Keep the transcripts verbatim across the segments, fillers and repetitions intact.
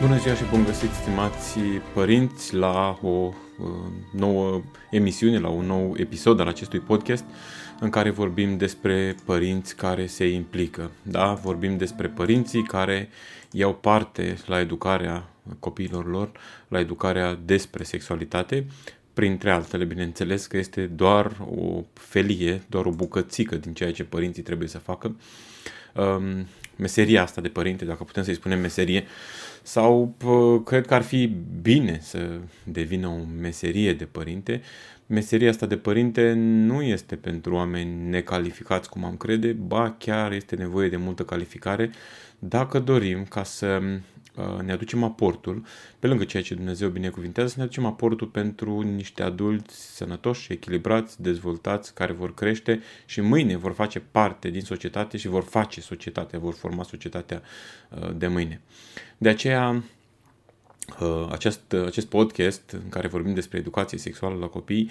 Bună ziua și bun găsit, stimați părinți, la o nouă emisiune, la un nou episod al acestui podcast în care vorbim despre părinți care se implică. Da, vorbim despre părinții care iau parte la educarea copiilor lor, la educarea despre sexualitate, printre altele, bineînțeles că este doar o felie, doar o bucățică din ceea ce părinții trebuie să facă. Um, meseria asta de părinte, dacă putem să-i spunem meserie, sau pă, cred că ar fi bine să devină o meserie de părinte. Meseria asta de părinte nu este pentru oameni necalificați, cum am crede, ba chiar este nevoie de multă calificare dacă dorim ca să ne aducem aportul, pe lângă ceea ce Dumnezeu binecuvintează, să ne aducem aportul pentru niște adulți sănătoși, echilibrați, dezvoltați, care vor crește și mâine vor face parte din societate și vor face societatea, vor forma societatea de mâine. De aceea, acest, acest podcast în care vorbim despre educație sexuală la copii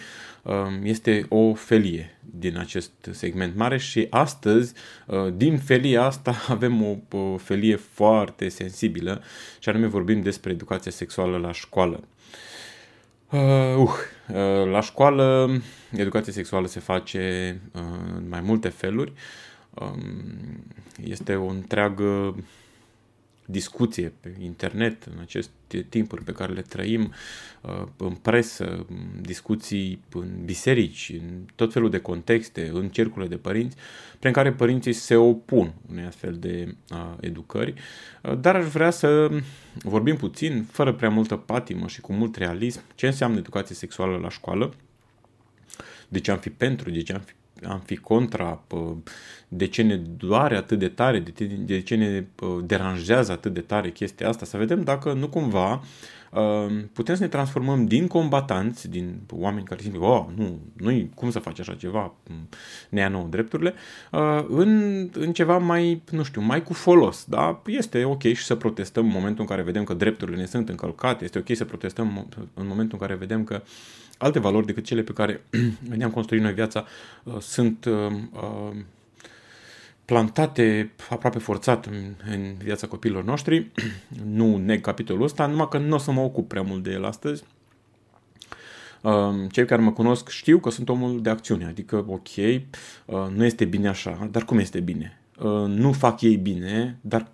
este o felie din acest segment mare și astăzi, din felia asta, avem o, o felie foarte sensibilă și anume vorbim despre educația sexuală la școală. Uh, la școală, educația sexuală se face în mai multe feluri. Este o întreagă discuție pe internet, în aceste timpuri pe care le trăim, în presă, discuții în biserici, în tot felul de contexte, în cercurile de părinți, prin care părinții se opun unei astfel de educări, dar aș vrea să vorbim puțin, fără prea multă patimă și cu mult realism, ce înseamnă educație sexuală la școală, de ce am fi pentru, de ce am fi am fi contra, de ce ne doare atât de tare, de ce ne deranjează atât de tare chestia asta, să vedem dacă nu cumva putem să ne transformăm din combatanți, din oameni care simt, oh, nu, nu cum să faci așa ceva, ne ia nouă drepturile, în, în ceva mai, nu știu, mai cu folos, da? Este ok și să protestăm în momentul în care vedem că drepturile ne sunt încălcate, este ok să protestăm în momentul în care vedem că alte valori decât cele pe care ne-am construit noi viața sunt plantate aproape forțat în viața copiilor noștri. Nu neg capitolul ăsta, numai că nu o să mă ocup prea mult de el astăzi. Cei care mă cunosc știu că sunt omul de acțiune, adică ok, nu este bine așa, dar cum este bine? Nu fac ei bine, dar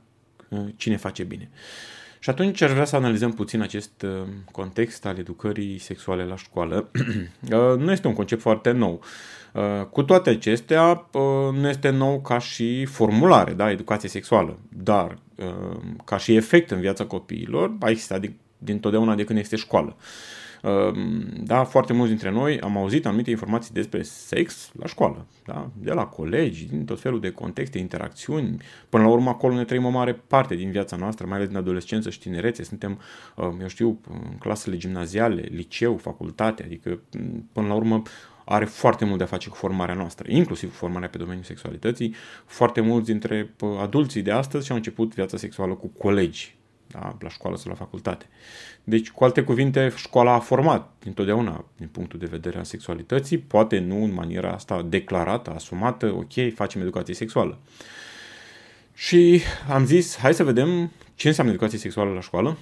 cine face bine? Și atunci aș vrea să analizăm puțin acest context al educării sexuale la școală. Nu este un concept foarte nou. Cu toate acestea, nu este nou ca și formulare, da, educație sexuală, dar ca și efect în viața copiilor a existat dintotdeauna de când este școală. Da, foarte mulți dintre noi am auzit anumite informații despre sex la școală, da? De la colegi, din tot felul de contexte, interacțiuni, până la urmă acolo ne trăim o mare parte din viața noastră, mai ales din adolescență și tinerețe, suntem, eu știu, în clasele gimnaziale, liceu, facultate, adică până la urmă are foarte mult de a face cu formarea noastră, inclusiv cu formarea pe domeniul sexualității. Foarte mulți dintre adulții de astăzi și-au început viața sexuală cu colegi, da, la școală sau la facultate. Deci, cu alte cuvinte, școala a format întotdeauna din punctul de vedere al sexualității, poate nu în maniera asta declarată, asumată, ok, facem educație sexuală. Și am zis, hai să vedem ce înseamnă educație sexuală la școală.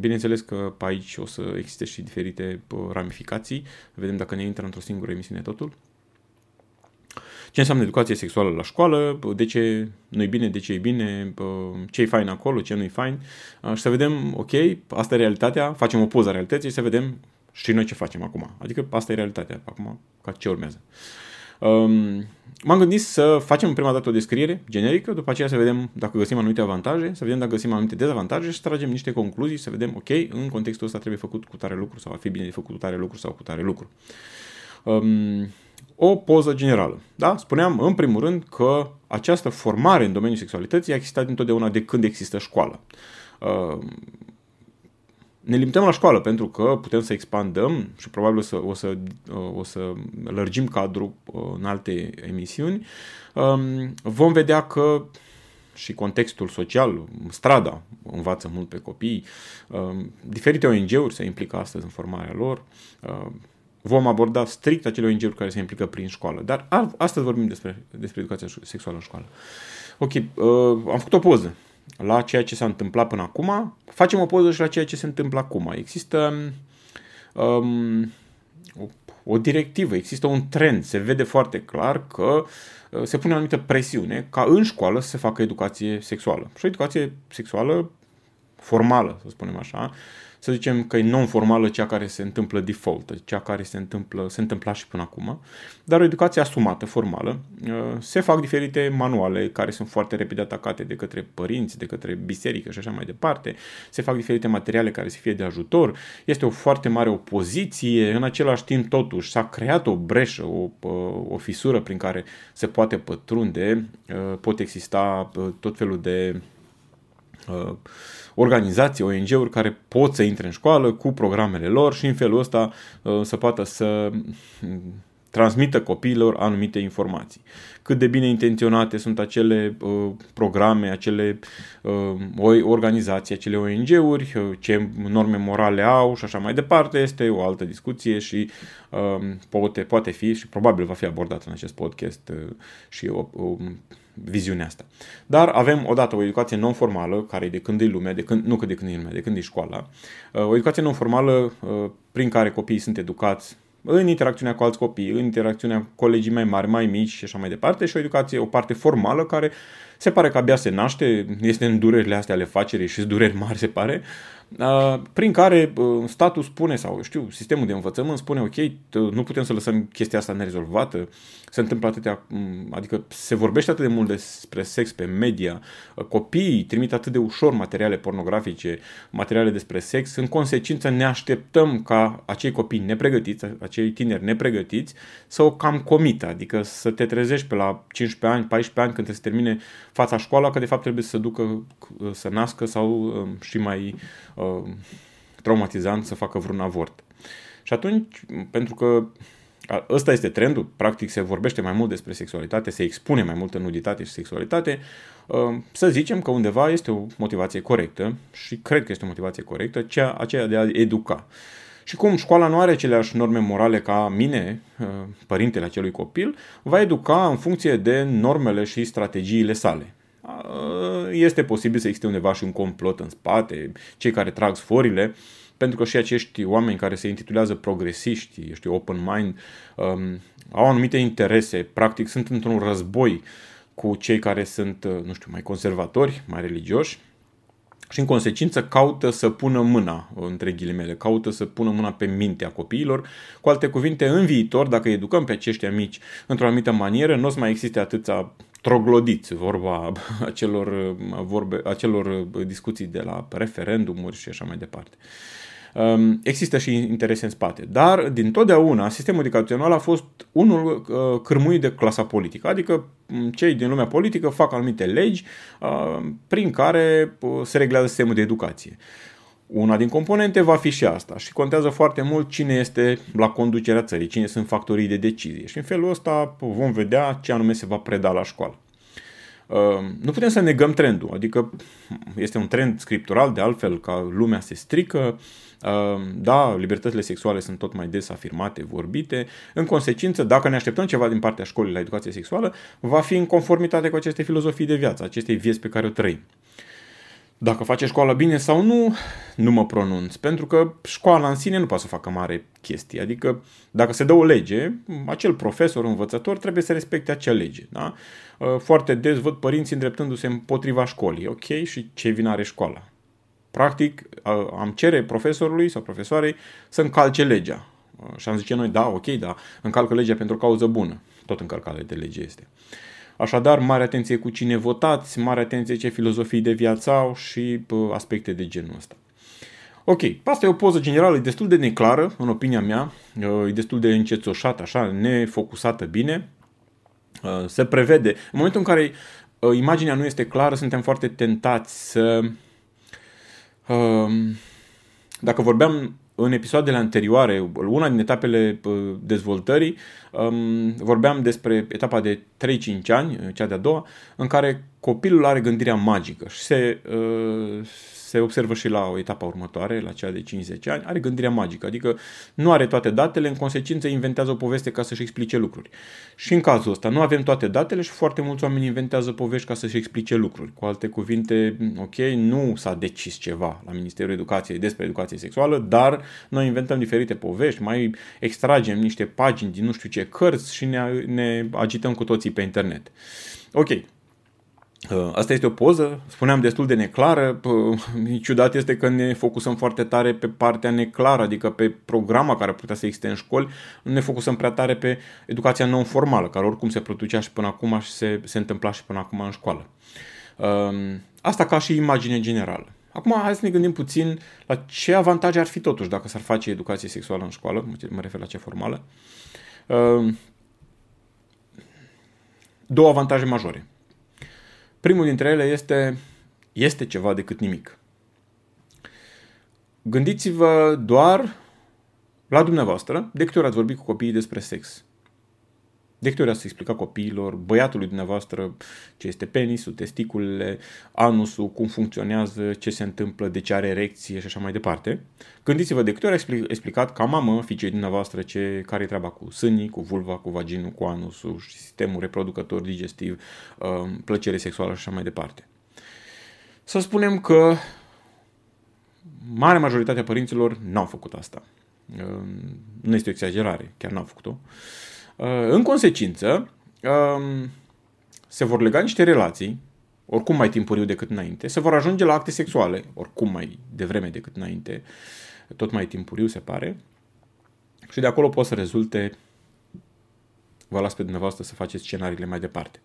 Bineînțeles că pe aici o să existe și diferite ramificații, vedem dacă ne intră într-o singură emisiune totul. Ce înseamnă educație sexuală la școală, de ce nu-i bine, de ce e bine, ce-i fain acolo, ce nu-i fain. Și să vedem, ok, asta e realitatea, facem o poză a realității și să vedem și noi ce facem acum. Adică asta e realitatea, acum ca ce urmează. Um, m-am gândit să facem prima dată o descriere generică, după aceea să vedem dacă găsim anumite avantaje, să vedem dacă găsim anumite dezavantaje și să tragem niște concluzii, să vedem, ok, în contextul ăsta trebuie făcut cu tare lucru sau ar fi bine de făcut cu tare lucru sau cu tare lucru. Um, o poză generală. Da? Spuneam, în primul rând, că această formare în domeniul sexualității a existat întotdeauna de când există școală. Ne limităm la școală pentru că putem să expandăm și probabil o să, o să, o să lărgim cadrul în alte emisiuni. Vom vedea că și contextul social, strada, învață mult pe copii. Diferite O N G-uri se implică astăzi în formarea lor. Vom aborda strict acele O N G-uri care se implică prin școală. Dar astăzi vorbim despre, despre educația sexuală în școală. Ok, am făcut o poză la ceea ce s-a întâmplat până acum. Facem o poză și la ceea ce se întâmplă acum. Există um, o, o directivă, există un trend. Se vede foarte clar că se pune o anumită presiune ca în școală să se facă educație sexuală. Și o educație sexuală formală, să spunem așa. Să zicem că e non-formală cea care se întâmplă default, cea care se întâmplă, se întâmpla și până acum, dar o educație asumată, formală. Se fac diferite manuale care sunt foarte repede atacate de către părinți, de către biserică și așa mai departe. Se fac diferite materiale care să fie de ajutor. Este o foarte mare opoziție. În același timp, totuși, s-a creat o breșă, o, o fisură prin care se poate pătrunde. Pot exista tot felul de organizații, O N G-uri care pot să intre în școală cu programele lor și în felul ăsta să poată să transmită copiilor anumite informații. Cât de bine intenționate sunt acele programe, acele organizații, acele O N G-uri, ce norme morale au și așa mai departe, este o altă discuție și poate, poate fi și probabil va fi abordată în acest podcast și o, o viziunea asta. Dar avem odată o educație non-formală, care e de când e lumea, de când, nu că de când e lumea, de când e școala, o educație non-formală prin care copiii sunt educați în interacțiunea cu alți copii, în interacțiunea cu colegii mai mari, mai mici și așa mai departe, și o educație, o parte formală care se pare că abia se naște, este în durerile astea ale facerii și sunt dureri mari, se pare, prin care statul spune sau, știu, sistemul de învățământ spune, ok, nu putem să lăsăm chestia asta nerezolvată, se întâmplă atâtea, adică se vorbește atât de mult despre sex pe media, copiii trimit atât de ușor materiale pornografice, materiale despre sex, în consecință ne așteptăm ca acei copii nepregătiți, acei tineri nepregătiți să o cam comită, adică să te trezești pe la cincisprezece ani, paisprezece ani când se termine fața școala, că de fapt trebuie să se ducă să nască sau și mai uh, traumatizant să facă vreun avort. Și atunci, pentru că ăsta este trendul, practic se vorbește mai mult despre sexualitate, se expune mai mult în nuditate și sexualitate, uh, să zicem că undeva este o motivație corectă și cred că este o motivație corectă, cea, aceea de a educa. Și cum școala nu are aceleași norme morale ca mine, părintele acelui copil, va educa în funcție de normele și strategiile sale. Este posibil să existe undeva și un complot în spate, cei care trag sforile, pentru că și acești oameni care se intitulează progresiști, eu știu, open mind, au anumite interese, practic sunt într-un război cu cei care sunt, nu știu, mai conservatori, mai religioși, și în consecință caută să pună mâna, între ghilimele, caută să pună mâna pe mintea copiilor. Cu alte cuvinte, în viitor, dacă educăm pe aceștia mici într-o anumită manieră, nu o să mai existe atâția troglodiți, vorba acelor, vorbe, acelor discuții de la referendumuri și așa mai departe. Există și interese în spate, dar din totdeauna sistemul educațional a fost unul cârmuit de clasa politică, adică cei din lumea politică fac anumite legi prin care se reglează sistemul de educație. Una din componente va fi și asta și contează foarte mult cine este la conducerea țării, cine sunt factorii de decizie și în felul ăsta vom vedea ce anume se va preda la școală. Nu putem să negăm trendul, adică este un trend scriptural, de altfel, ca lumea se strică, da, libertățile sexuale sunt tot mai des afirmate, vorbite, în consecință, dacă ne așteptăm ceva din partea școlii la educație sexuală, va fi în conformitate cu aceste filozofii de viață, aceste vieți pe care o trăim. Dacă face școala bine sau nu, nu mă pronunț, pentru că școala în sine nu poate să facă mare chestie. Adică dacă se dă o lege, acel profesor, învățător trebuie să respecte acea lege. Da? Foarte des văd părinții îndreptându-se împotriva școlii. Ok, și ce vină are școala? Practic, am cere profesorului sau profesoarei să încalce legea. Și am zice noi, da, ok, da, încalcă legea pentru cauză bună. Tot încălcare de lege este. Așadar, mare atenție cu cine votați, mare atenție ce filozofii de viață au și aspecte de genul ăsta. Ok, asta e o poză generală, e destul de neclară, în opinia mea, e destul de încețoșată, așa, nefocusată bine. Se prevede, în momentul în care imaginea nu este clară, suntem foarte tentați să... Dacă vorbeam în episoadele anterioare, una din etapele dezvoltării, vorbeam despre etapa de trei-cinci ani, cea de-a doua, în care copilul are gândirea magică și se... se observă și la o etapă următoare, la cea de cincizeci ani, are gândirea magică, adică nu are toate datele, în consecință inventează o poveste ca să-și explice lucruri. Și în cazul ăsta nu avem toate datele și foarte mulți oameni inventează povești ca să-și explice lucruri. Cu alte cuvinte, ok, nu s-a decis ceva la Ministerul Educației despre educație sexuală, dar noi inventăm diferite povești, mai extragem niște pagini din nu știu ce cărți și ne, ne agităm cu toții pe internet. Ok. Asta este o poză, spuneam, destul de neclară. Ciudat este că ne focusăm foarte tare pe partea neclară, adică pe programa care putea să existe în școli, nu ne focusăm prea tare pe educația non-formală, care oricum se producea și până acum și se, se întâmpla și până acum în școală. Asta ca și imagine generală. Acum hai să ne gândim puțin la ce avantaje ar fi totuși dacă s-ar face educație sexuală în școală, mă refer la cea formală. Două avantaje majore. Primul dintre ele este, este ceva decât nimic. Gândiți-vă doar la dumneavoastră, de câte ori ați vorbit cu copiii despre sex. De câte ori ați explicat copiilor, băiatului dumneavoastră, ce este penisul, testiculele, anusul, cum funcționează, ce se întâmplă, de ce are erecție și așa mai departe. Gândiți-vă de câte ori ați explicat ca mamă fiicei dumneavoastră ce, care e treaba cu sânii, cu vulva, cu vaginul, cu anusul, sistemul reproducător, digestiv, plăcere sexuală și așa mai departe. Să spunem că marea majoritate a părinților n-au făcut asta. Nu este o exagerare, chiar n-au făcut-o. În consecință, se vor lega niște relații, oricum mai timpuriu decât înainte, se vor ajunge la acte sexuale, oricum mai devreme decât înainte, tot mai timpuriu se pare, și de acolo pot să rezulte, vă las pe dumneavoastră să faceți scenariile mai departe.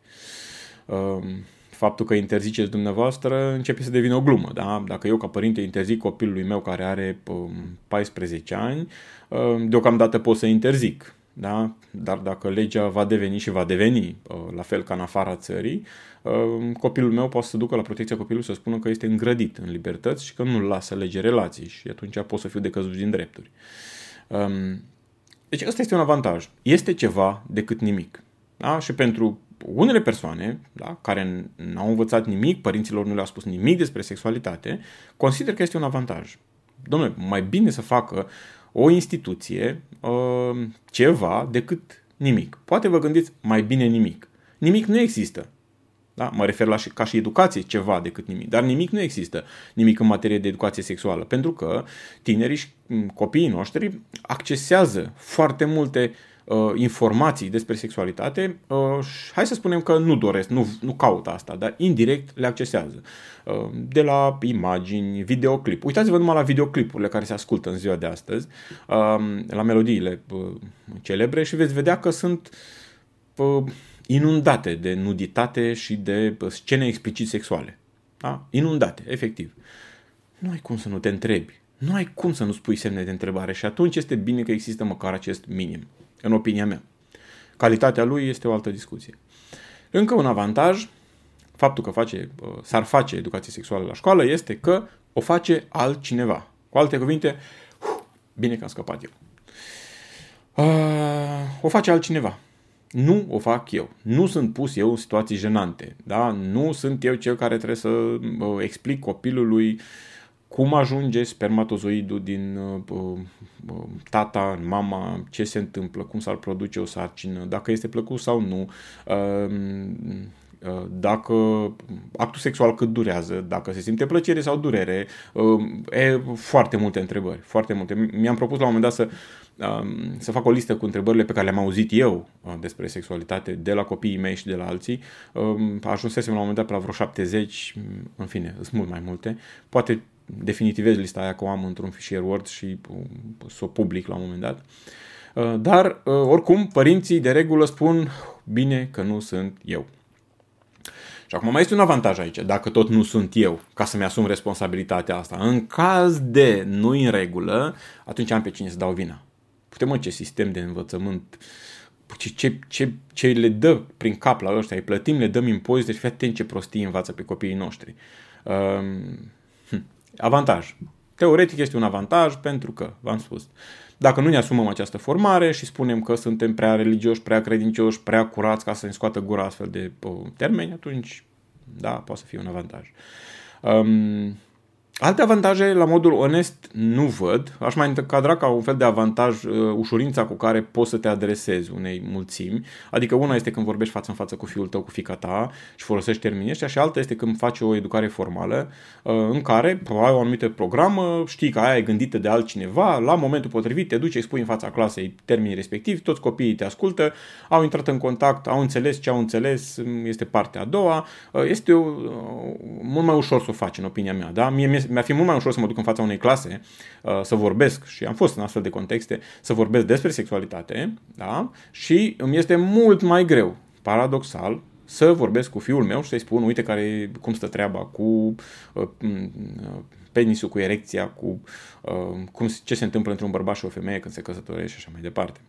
Faptul că interziceți dumneavoastră începe să devină o glumă. Da? Dacă eu ca părinte interzic copilului meu care are paisprezece ani, deocamdată pot să interzic. Da? Dar dacă legea va deveni și va deveni, la fel ca în afara țării, copilul meu poate să ducă la protecția copilului să spună că este îngrădit în libertăți și că nu-l lasă lege relații și atunci pot să fiu decăzut din drepturi. Deci ăsta este un avantaj. Este ceva decât nimic. Da? Și pentru unele persoane, da, care n-au învățat nimic, părinților nu le-au spus nimic despre sexualitate, consider că este un avantaj. Dom'le, mai bine să facă o instituție, ceva decât nimic. Poate vă gândiți, mai bine nimic. Nimic nu există. Da? Mă refer la și, ca și educație, ceva decât nimic. Dar nimic nu există, nimic în materie de educație sexuală. Pentru că tinerii și copiii noștri accesează foarte multe uh, informații despre sexualitate. Uh, hai să spunem că nu doresc, nu, nu caută asta, dar indirect le accesează. Uh, de la imagini, videoclip. Uitați-vă numai la videoclipurile care se ascultă în ziua de astăzi, uh, la melodiile uh, celebre și veți vedea că sunt... Uh, inundate de nuditate și de scene explicit sexuale. Da? Inundate, efectiv. Nu ai cum să nu te întrebi. Nu ai cum să nu spui semne de întrebare și atunci este bine că există măcar acest minim, în opinia mea. Calitatea lui este o altă discuție. Încă un avantaj, faptul că face, s-ar face educație sexuală la școală, este că o face altcineva. Cu alte cuvinte, bine că am scăpat eu. O face altcineva. Nu o fac eu. Nu sunt pus eu în situații jenante. Da? Nu sunt eu cel care trebuie să explic copilului cum ajunge spermatozoidul din uh, uh, tata în mama, ce se întâmplă, cum s-ar produce o sarcină, dacă este plăcut sau nu, uh, uh, dacă actul sexual cât durează, dacă se simte plăcere sau durere. Uh, e foarte multe întrebări. Foarte multe. Mi-am propus la un moment dat să să fac o listă cu întrebările pe care le-am auzit eu despre sexualitate de la copiii mei și de la alții. Ajunsesem la un moment dat pe la vreo șaptezeci, în fine, sunt mult mai multe. Poate definitivez lista aia că o am într-un fișier Word și să o public la un moment dat. Dar, oricum, părinții de regulă spun bine că nu sunt eu. Și acum mai este un avantaj aici, dacă tot nu sunt eu, ca să-mi asum responsabilitatea asta. În caz de nu-i în regulă, atunci am pe cine să dau vina. Putem, mă, ce sistem de învățământ, ce, ce, ce, ce le dă prin cap la ăștia, îi plătim, le dăm impozite și fii atent ce prostii învață pe copiii noștri. Uh, avantaj. Teoretic este un avantaj pentru că, v-am spus, dacă nu ne asumăm această formare și spunem că suntem prea religioși, prea credincioși, prea curați ca să-i scoată gura astfel de termeni, atunci, da, poate să fie un avantaj. Um, alte avantaje, la modul onest, nu văd. Aș mai încadra ca un fel de avantaj uh, ușurința cu care poți să te adresezi unei mulțimi. Adică una este când vorbești față în față cu fiul tău, cu fiica ta și folosești termenii ăștia, și alta este când faci o educare formală uh, în care ai o anumită programă, știi că aia e gândită de altcineva, la momentul potrivit te duci, îi spui în fața clasei termenii respectivi, toți copiii te ascultă, au intrat în contact, au înțeles ce au înțeles, este partea a doua. Uh, este uh, mult mai ușor să o faci, în opinia mea. Da? Mie mi Mi-ar fi mult mai ușor să mă duc în fața unei clase uh, să vorbesc, și am fost în astfel de contexte, să vorbesc despre sexualitate, da? Și îmi este mult mai greu, paradoxal, să vorbesc cu fiul meu și să-i spun, uite care, cum stă treaba cu uh, penisul, cu erecția, cu uh, cum, ce se întâmplă între un bărbat și o femeie când se căsătorește și așa mai departe.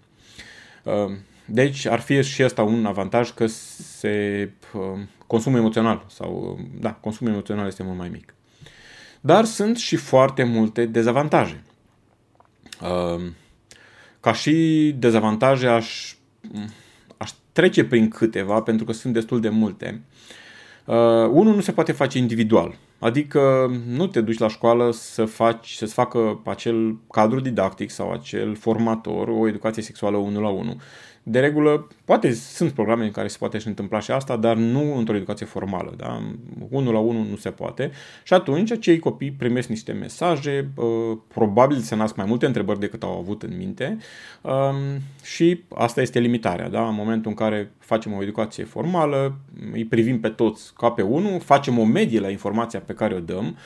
Uh, deci ar fi și ăsta un avantaj, că se uh, consumul emoțional, sau, uh, da, consumul emoțional este mult mai mic. Dar sunt și foarte multe dezavantaje. Ca și dezavantaje aș, aș trece prin câteva, pentru că sunt destul de multe. Unul, nu se poate face individual. Adică nu te duci la școală să faci, să-ți facă acel cadru didactic sau acel formator o educație sexuală unul la unul. De regulă, poate sunt programe în care se poate și întâmpla și asta, dar nu într-o educație formală. Da? Unul la unul nu se poate. Și atunci acei copii primesc niște mesaje, probabil se nasc mai multe întrebări decât au avut în minte, și asta este limitarea. Da? În momentul în care facem o educație formală, îi privim pe toți ca pe unul, facem o medie la informația pe care o dăm,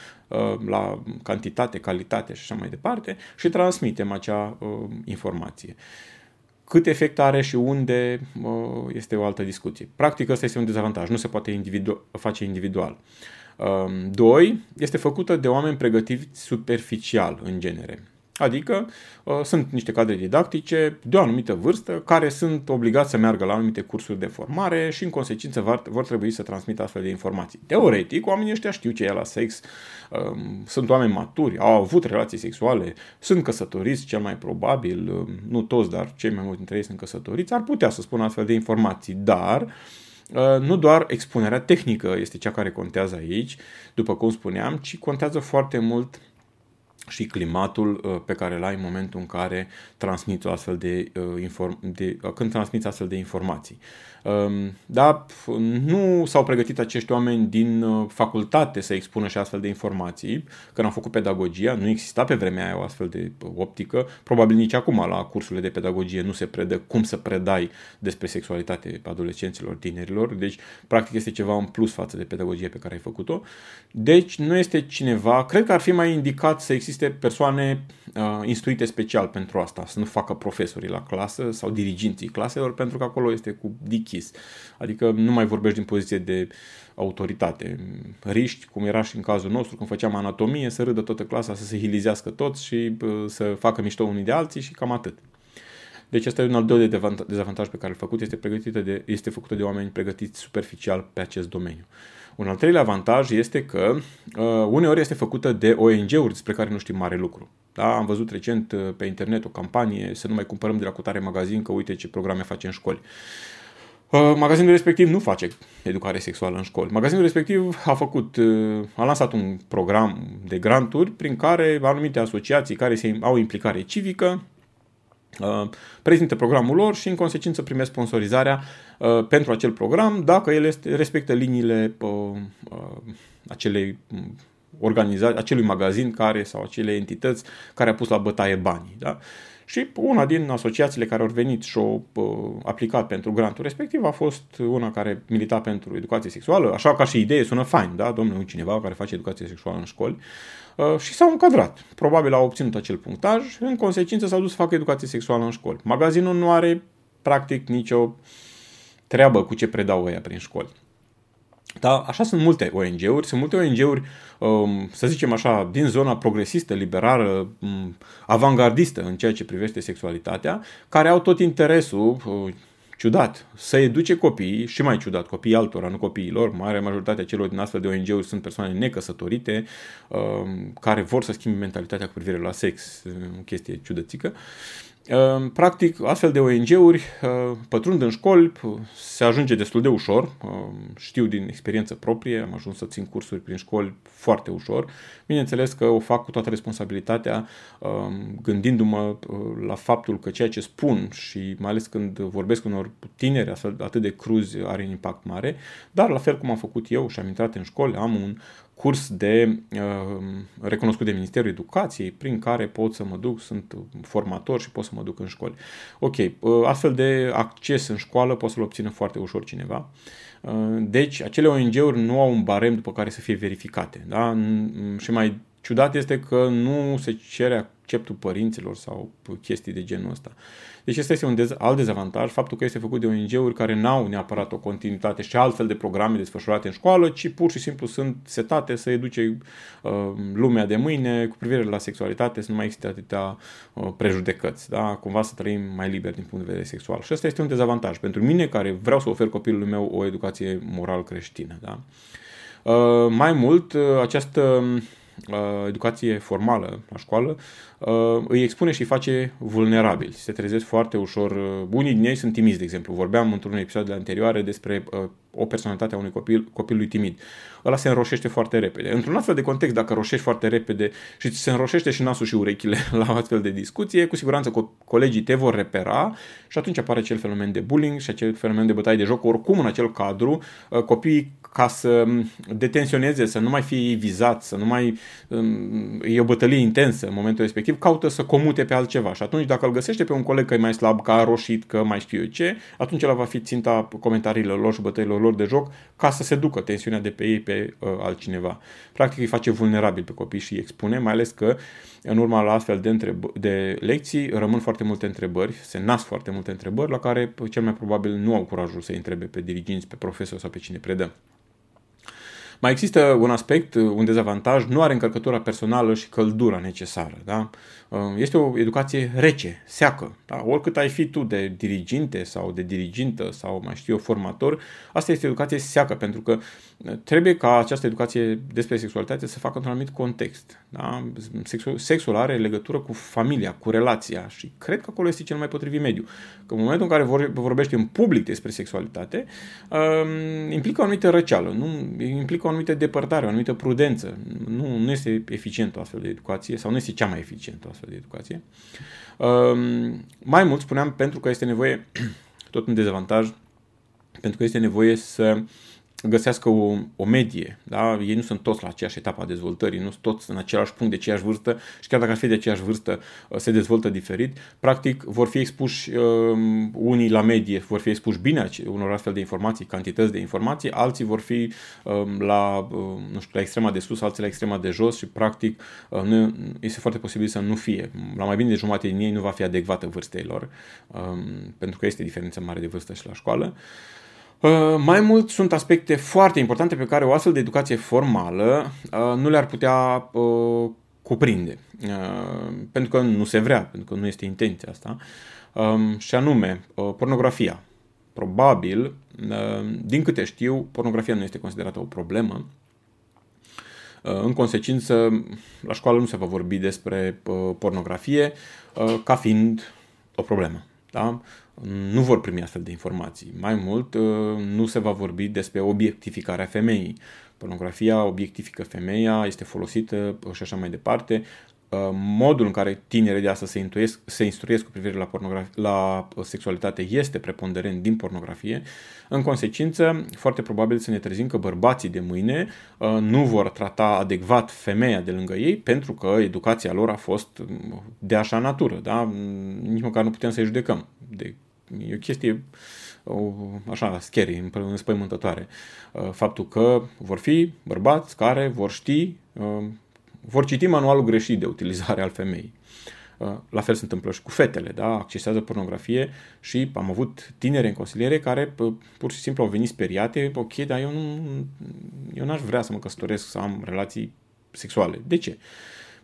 la cantitate, calitate și așa mai departe, și transmitem acea informație. Cât efect are și unde este o altă discuție. Practic, ăsta este un dezavantaj. Nu se poate individu- face individual. Doi, este făcută de oameni pregătiți superficial, în genere. Adică sunt niște cadre didactice de o anumită vârstă care sunt obligați să meargă la anumite cursuri de formare și în consecință vor trebui să transmită astfel de informații. Teoretic, oamenii ăștia știu ce e la sex, sunt oameni maturi, au avut relații sexuale, sunt căsătoriți cel mai probabil, nu toți, dar cei mai mulți dintre ei sunt căsătoriți, ar putea să spună astfel de informații, dar nu doar expunerea tehnică este cea care contează aici, după cum spuneam, ci contează foarte mult și climatul pe care îl ai în momentul în care transmiți astfel de, de când transmiți astfel de informații. Dar nu s-au pregătit acești oameni din facultate să expună și astfel de informații. Când am făcut pedagogia, nu exista pe vremea aia o astfel de optică. Probabil nici acum la cursurile de pedagogie nu se predă cum să predai despre sexualitate adolescenților, tinerilor. Deci, practic, este ceva în plus față de pedagogie pe care ai făcut-o. Deci, nu este cineva, cred că ar fi mai indicat să existe Există persoane uh, instruite special pentru asta, să nu facă profesorii la clasă sau diriginții claselor, pentru că acolo este cu dichis. Adică nu mai vorbești din poziție de autoritate. Riști, cum era și în cazul nostru, când făceam anatomie, să râdă toată clasa, să se hilizească toți și uh, să facă mișto unii de alții și cam atât. Deci asta e un al doilea dezavantaj pe care l-a făcut, este, pregătită de, este făcută de oameni pregătiți superficial pe acest domeniu. Un al treilea avantaj este că uh, uneori este făcută de O N G-uri despre care nu știm mare lucru. Da? Am văzut recent uh, pe internet o campanie să nu mai cumpărăm de la cutare magazin, că uite ce programe face în școli. Uh, magazinul respectiv nu face educare sexuală în școli. Magazinul respectiv a făcut, uh, a lansat un program de granturi prin care anumite asociații care se, au implicare civică Uh, prezintă programul lor și în consecință primesc sponsorizarea uh, pentru acel program dacă el este, respectă liniile uh, uh, acelei organiza- acelui magazin care, sau acele entități care a pus la bătaie banii. Da? Și una din asociațiile care au venit și au uh, aplicat pentru grantul respectiv a fost una care milita pentru educație sexuală, așa ca și idee sună fain, da? Domnule, cineva care face educație sexuală în școli, uh, și s-au încadrat. Probabil au obținut acel punctaj, în consecință s-au dus să facă educație sexuală în școli. Magazinul nu are practic nicio treabă cu ce predau ăia prin școli. Da, așa sunt multe O N G-uri, sunt multe O N G-uri, să zicem așa, din zona progresistă, liberală, avangardistă în ceea ce privește sexualitatea, care au tot interesul, ciudat, să educe copiii, și mai ciudat, copiii altora, nu copiii lor. Marea majoritatea celor din astfel de O N G-uri sunt persoane necăsătorite, care vor să schimbe mentalitatea cu privire la sex, o chestie ciudățică. Practic, astfel de O N G-uri pătrund în școli se ajunge destul de ușor. Știu din experiență proprie, am ajuns să țin cursuri prin școli foarte ușor. Bineînțeles că o fac cu toată responsabilitatea, gândindu-mă la faptul că ceea ce spun și mai ales când vorbesc unor tineri atât de cruzi are un impact mare, dar la fel cum am făcut eu și am intrat în școli, am un curs de uh, recunoscut de Ministerul Educației, prin care pot să mă duc, sunt formator și pot să mă duc în școli. Ok, uh, astfel de acces în școală pot să-l obțină foarte ușor cineva. Uh, deci, acele O N G-uri nu au un barem după care să fie verificate. Da? Și mai ciudat este că nu se cere acceptul părinților sau chestii de genul ăsta. Deci ăsta este un dez- alt dezavantaj, faptul că este făcut de O N G-uri care n-au neapărat o continuitate și altfel de programe desfășurate în școală, ci pur și simplu sunt setate să educe uh, lumea de mâine cu privire la sexualitate, să nu mai existe atâtea uh, prejudecăți, da? Cumva să trăim mai liber din punct de vedere sexual. Și ăsta este un dezavantaj pentru mine, care vreau să ofer copilului meu o educație moral-creștină. Da? Uh, mai mult, uh, această educație formală la școală îi expune și îi face vulnerabili. Se trezesc foarte ușor. Unii din ei sunt timizi, de exemplu. Vorbeam într-un episod anterior despre o personalitate a unui copil, copilului timid. Ăla se înroșește foarte repede. Într-un astfel de context, dacă roșești foarte repede și se înroșește și nasul și urechile la astfel de discuție, cu siguranță co- colegii te vor repera și atunci apare acel fenomen de bullying și acel fenomen de bătaie de joc. Oricum, în acel cadru, copiii, ca să detensioneze, să nu mai fie vizați, să nu mai... e o bătălie intensă în momentul respectiv, caută să comute pe altceva. Și atunci, dacă îl găsește pe un coleg că e mai slab, că a roșit, că mai știu eu ce, atunci ăla va fi ținta comentariilor lor și bătăilor lor de joc, ca să se ducă tensiunea de pe ei pe uh, altcineva. Practic îi face vulnerabil pe copii și îi expune, mai ales că în urma la astfel de, întreb- de lecții rămân foarte multe întrebări, se nasc foarte multe întrebări la care cel mai probabil nu au curajul să-i întrebe pe diriginți, pe profesor sau pe cine predă. Mai există un aspect, un dezavantaj, nu are încărcătura personală și căldura necesară. Da? Este o educație rece, seacă. Da? Oricât ai fi tu de diriginte sau de dirigintă sau mai știu eu, formator, asta este educație seacă, pentru că trebuie ca această educație despre sexualitate să facă într-un anumit context. Da? Sexul, sexul are legătură cu familia, cu relația și cred că acolo este cel mai potrivit mediu. Că în momentul în care vorbești în public despre sexualitate, implică o anumită răceală, nu, implică o anumită depărtare, o anumită prudență. Nu, nu este eficient o astfel de educație sau nu este cea mai eficientă o astfel de educație. Mai mult, spuneam, pentru că este nevoie, tot un dezavantaj, pentru că este nevoie să găsească o, o medie. Da? Ei nu sunt toți la aceeași etapă a dezvoltării, nu sunt toți în același punct, de aceeași vârstă și chiar dacă ar fi de aceeași vârstă, se dezvoltă diferit. Practic, vor fi expuși um, unii la medie, vor fi expuși bine unor astfel de informații, cantități de informații, alții vor fi um, la, um, nu știu, la extrema de sus, alții la extrema de jos și, practic, um, nu, este foarte posibil să nu fie. La mai bine de jumătate din ei nu va fi adecvată vârstei lor, um, pentru că este diferență mare de vârstă și la școală. Mai mult, sunt aspecte foarte importante pe care o astfel de educație formală nu le-ar putea cuprinde, pentru că nu se vrea, pentru că nu este intenția asta, și anume pornografia. Probabil, din câte știu, pornografia nu este considerată o problemă. În consecință, la școală nu se va vorbi despre pornografie ca fiind o problemă. Da? Nu vor primi astfel de informații. Mai mult, nu se va vorbi despre obiectificarea femeii. Pornografia obiectifică femeia, este folosită și așa mai departe. Modul în care tinerii de astăzi se instruiesc, se instruiesc cu privire la, pornografi- la sexualitate este preponderent din pornografie. În consecință, foarte probabil să ne trezim că bărbații de mâine nu vor trata adecvat femeia de lângă ei, pentru că educația lor a fost de așa natură. Da? Nici măcar nu putem să-i judecăm. De, e o chestie o, așa scary, înspăimântătoare. Faptul că vor fi bărbați care vor ști... vor citi manualul greșit de utilizare al femeii. La fel se întâmplă și cu fetele, da? Accesează pornografie și am avut tineri în consiliere care pur și simplu au venit speriate, ok, dar eu, nu, eu n-aș vrea să mă căsătoresc, să am relații sexuale. De ce?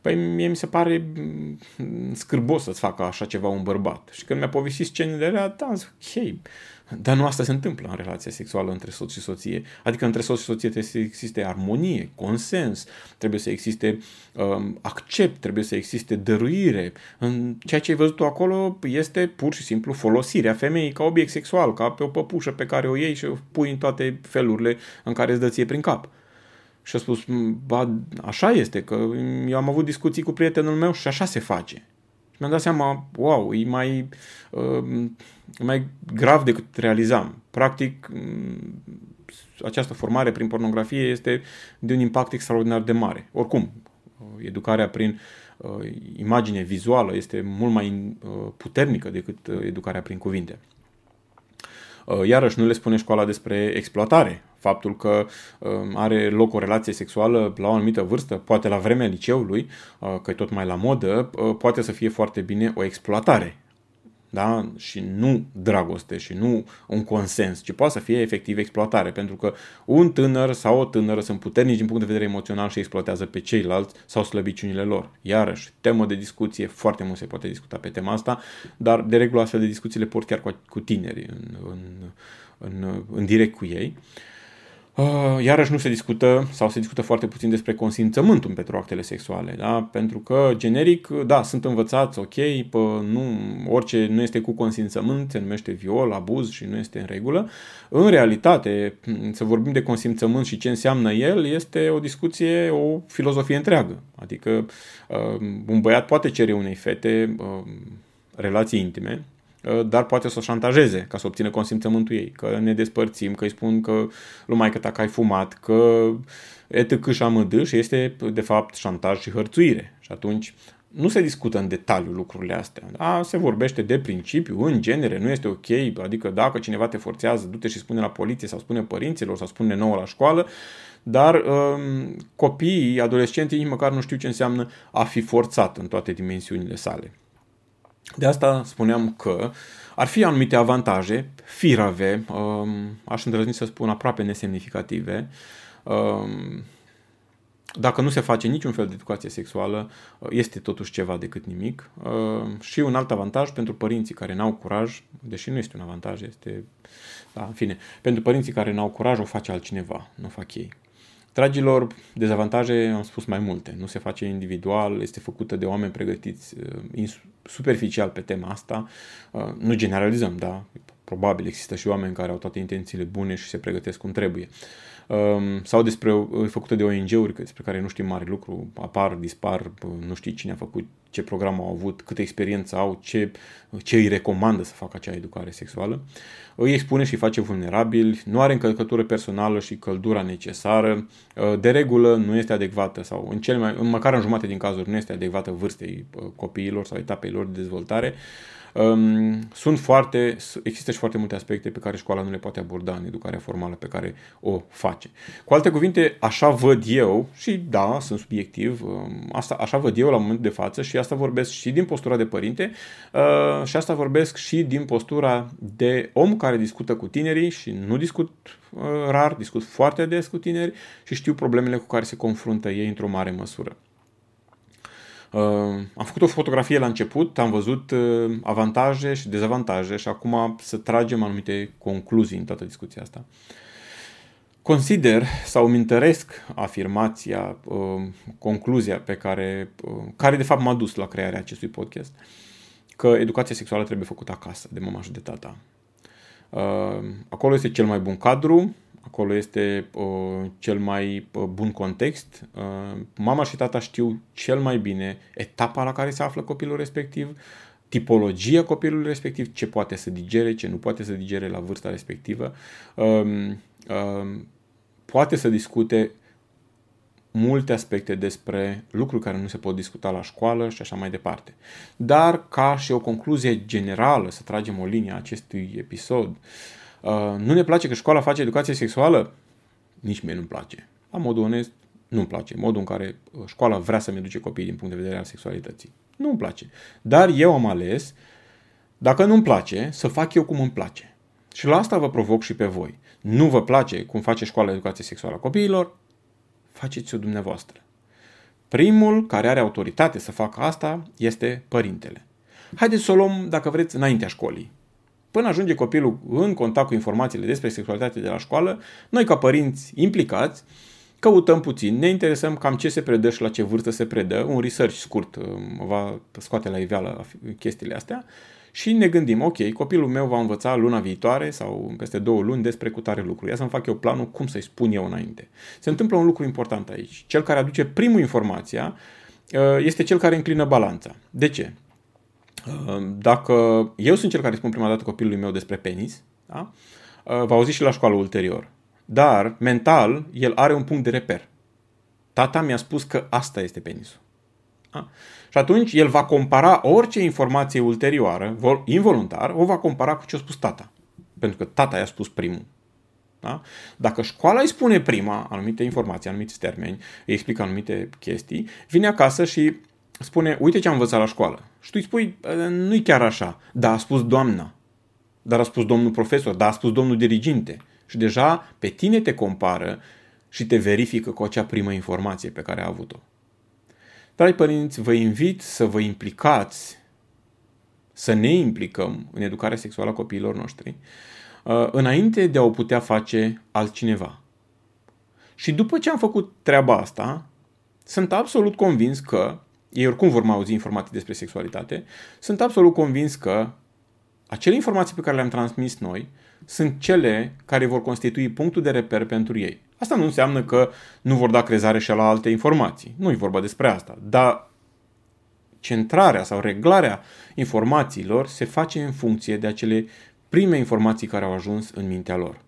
Păi mie mi se pare scârbos să-ți facă așa ceva un bărbat. Și când mi-a povestit scenele alea, da, zic, ok, dar nu asta se întâmplă în relația sexuală între soț și soție. Adică între soț și soție trebuie să existe armonie, consens, trebuie să existe um, accept, trebuie să existe dăruire. În ceea ce ai văzut acolo este pur și simplu folosirea femeii ca obiect sexual, ca pe o păpușă pe care o iei și o pui în toate felurile în care îți dă ție prin cap. Și a spus, ba, așa este, că eu am avut discuții cu prietenul meu și așa se face. Și mi-am dat seama, wow, e mai, uh, mai grav decât realizam. Practic, această formare prin pornografie este de un impact extraordinar de mare. Oricum, educarea prin uh, imagine vizuală este mult mai uh, puternică decât uh, educarea prin cuvinte. Uh, iarăși, nu le spune școala despre exploatare. Faptul că are loc o relație sexuală la o anumită vârstă, poate la vremea liceului, că e tot mai la modă, poate să fie foarte bine o exploatare. Da? Și nu dragoste și nu un consens, ci poate să fie efectiv exploatare, pentru că un tânăr sau o tânără sunt puternici din punct de vedere emoțional și exploatează pe ceilalți sau slăbiciunile lor. Iarăși, temă de discuție, foarte mult se poate discuta pe tema asta, dar de regulă astfel de discuții le port chiar cu tineri în, în, în, în direct cu ei. Iarăși nu se discută sau se discută foarte puțin despre consimțământul pentru actele sexuale, da? Pentru că generic, da, sunt învățați, ok, pă, nu, orice nu este cu consimțământ se numește viol, abuz și nu este în regulă. În realitate, să vorbim de consimțământ și ce înseamnă el, este o discuție, o filozofie întreagă. Adică un băiat poate cere unei fete relații intime, dar poate să o șantajeze ca să obțină consimțământul ei, că ne despărțim, că îi spun că lumai că ta că ai fumat, că etc și amând, și este de fapt șantaj și hărțuire. Și atunci nu se discută în detaliu lucrurile astea, da? Se vorbește de principiu, în genere, nu este ok, adică dacă cineva te forțează, du-te și spune la poliție sau spune părinților sau spune nouă la școală, dar um, copiii, adolescenții nici măcar nu știu ce înseamnă a fi forțat în toate dimensiunile sale. De asta spuneam că ar fi anumite avantaje, firave, aș îndrăzni să spun aproape nesemnificative, dacă nu se face niciun fel de educație sexuală, este totuși ceva decât nimic. Și un alt avantaj pentru părinții care n-au curaj, deși nu este un avantaj, este, da, în fine, pentru părinții care n-au curaj o face altcineva, nu fac ei. Dragilor, dezavantaje am spus mai multe. Nu se face individual, este făcută de oameni pregătiți superficial pe tema asta. Nu generalizăm, da? Probabil există și oameni care au toate intențiile bune și se pregătesc cum trebuie. Sau despre făcută de O N G-uri despre care nu știm mare lucru, apar, dispar, nu știi cine a făcut, ce program au avut, câtă experiență au, ce, ce îi recomandă să facă acea educare sexuală. Îi expune și îi face vulnerabili, nu are încălcătură personală și căldura necesară, de regulă nu este adecvată sau în cel mai, măcar în jumate din cazuri nu este adecvată vârstei copiilor sau etapei lor de dezvoltare. Sunt foarte, există și foarte multe aspecte pe care școala nu le poate aborda în educarea formală pe care o face. Cu alte cuvinte, așa văd eu și da, sunt subiectiv, asta, așa văd eu la momentul de față și asta vorbesc și din postura de părinte și asta vorbesc și din postura de om care discută cu tinerii și nu discut rar, discut foarte des cu tineri și știu problemele cu care se confruntă ei într-o mare măsură. Uh, am făcut o fotografie la început, am văzut uh, avantaje și dezavantaje și acum să tragem anumite concluzii în toată discuția asta. Consider sau îmi întăresc afirmația, uh, concluzia pe care, uh, care de fapt m-a dus la crearea acestui podcast, că educația sexuală trebuie făcută acasă, de mama și de tata. Uh, acolo este cel mai bun cadru. Acolo este uh, cel mai uh, bun context. Uh, mama și tata știu cel mai bine etapa la care se află copilul respectiv, tipologia copilului respectiv, ce poate să digere, ce nu poate să digere la vârsta respectivă. Uh, uh, poate să discute multe aspecte despre lucruri care nu se pot discuta la școală și așa mai departe. Dar ca și o concluzie generală, să tragem o linie a acestui episod, Uh, nu ne place că școala face educație sexuală? Nici mie nu-mi place. La modul onest, nu-mi place modul în care școala vrea să-mi educe copiii din punct de vedere al sexualității. Nu-mi place. Dar eu am ales, dacă nu-mi place, să fac eu cum îmi place. Și la asta vă provoc și pe voi. Nu vă place cum face școala educație sexuală a copiilor? Faceți-o dumneavoastră. Primul care are autoritate să facă asta este părintele. Haideți să o luăm, dacă vreți, înaintea școlii. Până ajunge copilul în contact cu informațiile despre sexualitate de la școală, noi ca părinți implicați căutăm puțin, ne interesăm cam ce se predă și la ce vârstă se predă, un research scurt va scoate la iveală chestiile astea și ne gândim, ok, copilul meu va învăța luna viitoare sau peste două luni despre cutare lucru. Ia să-mi fac eu planul cum să-i spun eu înainte. Se întâmplă un lucru important aici. Cel care aduce primul informația este cel care înclină balanța. De ce? Dacă eu sunt cel care spun prima dată copilului meu despre penis, da? Va auzi și la școală ulterior. Dar, mental, el are un punct de reper. Tata mi-a spus că asta este penisul. Da? Și atunci el va compara orice informație ulterioară, involuntar, o va compara cu ce a spus tata. Pentru că tata i-a spus primul. Da? Dacă școala îi spune prima anumite informații, anumite termeni, îi explică anumite chestii, vine acasă și spune, uite ce am învățat la școală. Și tu îi spui, nu-i chiar așa, dar a spus doamna, dar a spus domnul profesor, dar a spus domnul diriginte. Și deja pe tine te compară și te verifică cu acea primă informație pe care a avut-o. Dragi părinți, vă invit să vă implicați, să ne implicăm în educarea sexuală a copiilor noștri, înainte de a o putea face altcineva. Și după ce am făcut treaba asta, sunt absolut convins că ei oricum vor mai auzi informații despre sexualitate, sunt absolut convins că acele informații pe care le-am transmis noi sunt cele care vor constitui punctul de reper pentru ei. Asta nu înseamnă că nu vor da crezare și la alte informații. Nu e vorba despre asta. Dar centrarea sau reglarea informațiilor se face în funcție de acele prime informații care au ajuns în mintea lor.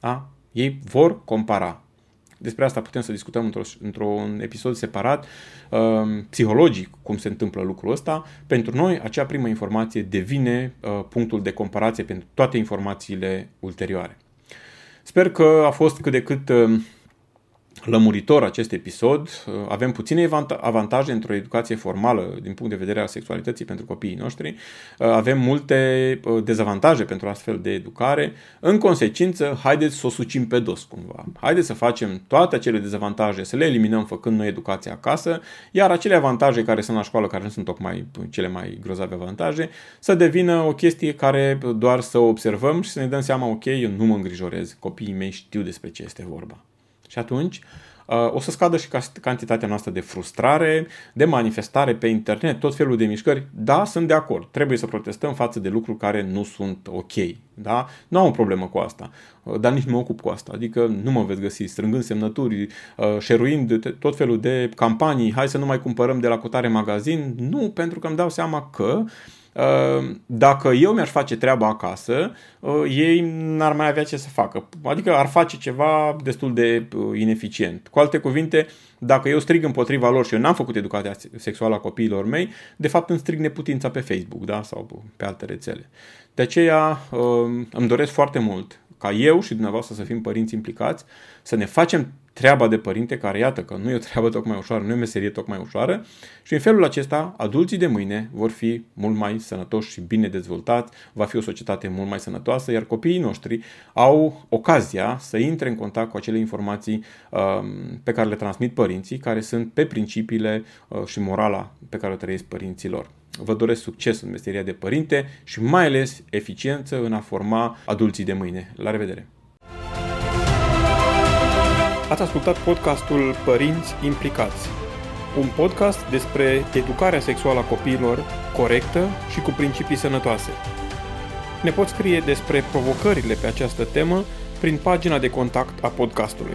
Da? Ei vor compara. Despre asta putem să discutăm într-o, într-un episod separat, uh, psihologic, cum se întâmplă lucrul ăsta. Pentru noi, acea primă informație devine uh, punctul de comparație pentru toate informațiile ulterioare. Sper că a fost cât de cât uh, lămuritor acest episod. Uh, avem puține avantaje într-o educație formală din punct de vedere al sexualității pentru copiii noștri. Uh, avem multe uh, dezavantaje pentru astfel de educare. În consecință, haideți să o sucim pe dos cumva. Haideți să facem toate acele dezavantaje, să le eliminăm făcând noi educația acasă, iar acele avantaje care sunt la școală, care nu sunt tocmai cele mai grozave avantaje, să devină o chestie care doar să o observăm și să ne dăm seama, ok, eu nu mă îngrijorez, copiii mei știu despre ce este vorba. Și atunci o să scadă și cantitatea noastră de frustrare, de manifestare pe internet, tot felul de mișcări. Da, sunt de acord. Trebuie să protestăm față de lucruri care nu sunt ok. Da? Nu am o problemă cu asta, dar nici nu mă ocup cu asta. Adică nu mă veți găsi strângând semnături, share-uind tot felul de campanii, hai să nu mai cumpărăm de la cutare magazin. Nu, pentru că îmi dau seama că dacă eu mi-aș face treaba acasă, ei n-ar mai avea ce să facă. Adică ar face ceva destul de ineficient. Cu alte cuvinte, dacă eu strig împotriva lor și eu n-am făcut educația sexuală a copiilor mei, de fapt îmi strig neputința pe Facebook, da? Sau pe alte rețele. De aceea îmi doresc foarte mult ca eu și dumneavoastră să fim părinți implicați, să ne facem treaba de părinte, care iată că nu e o treabă tocmai ușoară, nu e o meserie tocmai ușoară și în felul acesta adulții de mâine vor fi mult mai sănătoși și bine dezvoltați, va fi o societate mult mai sănătoasă, iar copiii noștri au ocazia să intre în contact cu acele informații um, pe care le transmit părinții, care sunt pe principiile uh, și morala pe care o trăiesc părinții lor. Vă doresc succes în meseria de părinte și mai ales eficiență în a forma adulții de mâine. La revedere! Ați ascultat podcastul Părinți Implicați, un podcast despre educarea sexuală a copiilor corectă și cu principii sănătoase. Ne poți scrie despre provocările pe această temă prin pagina de contact a podcastului.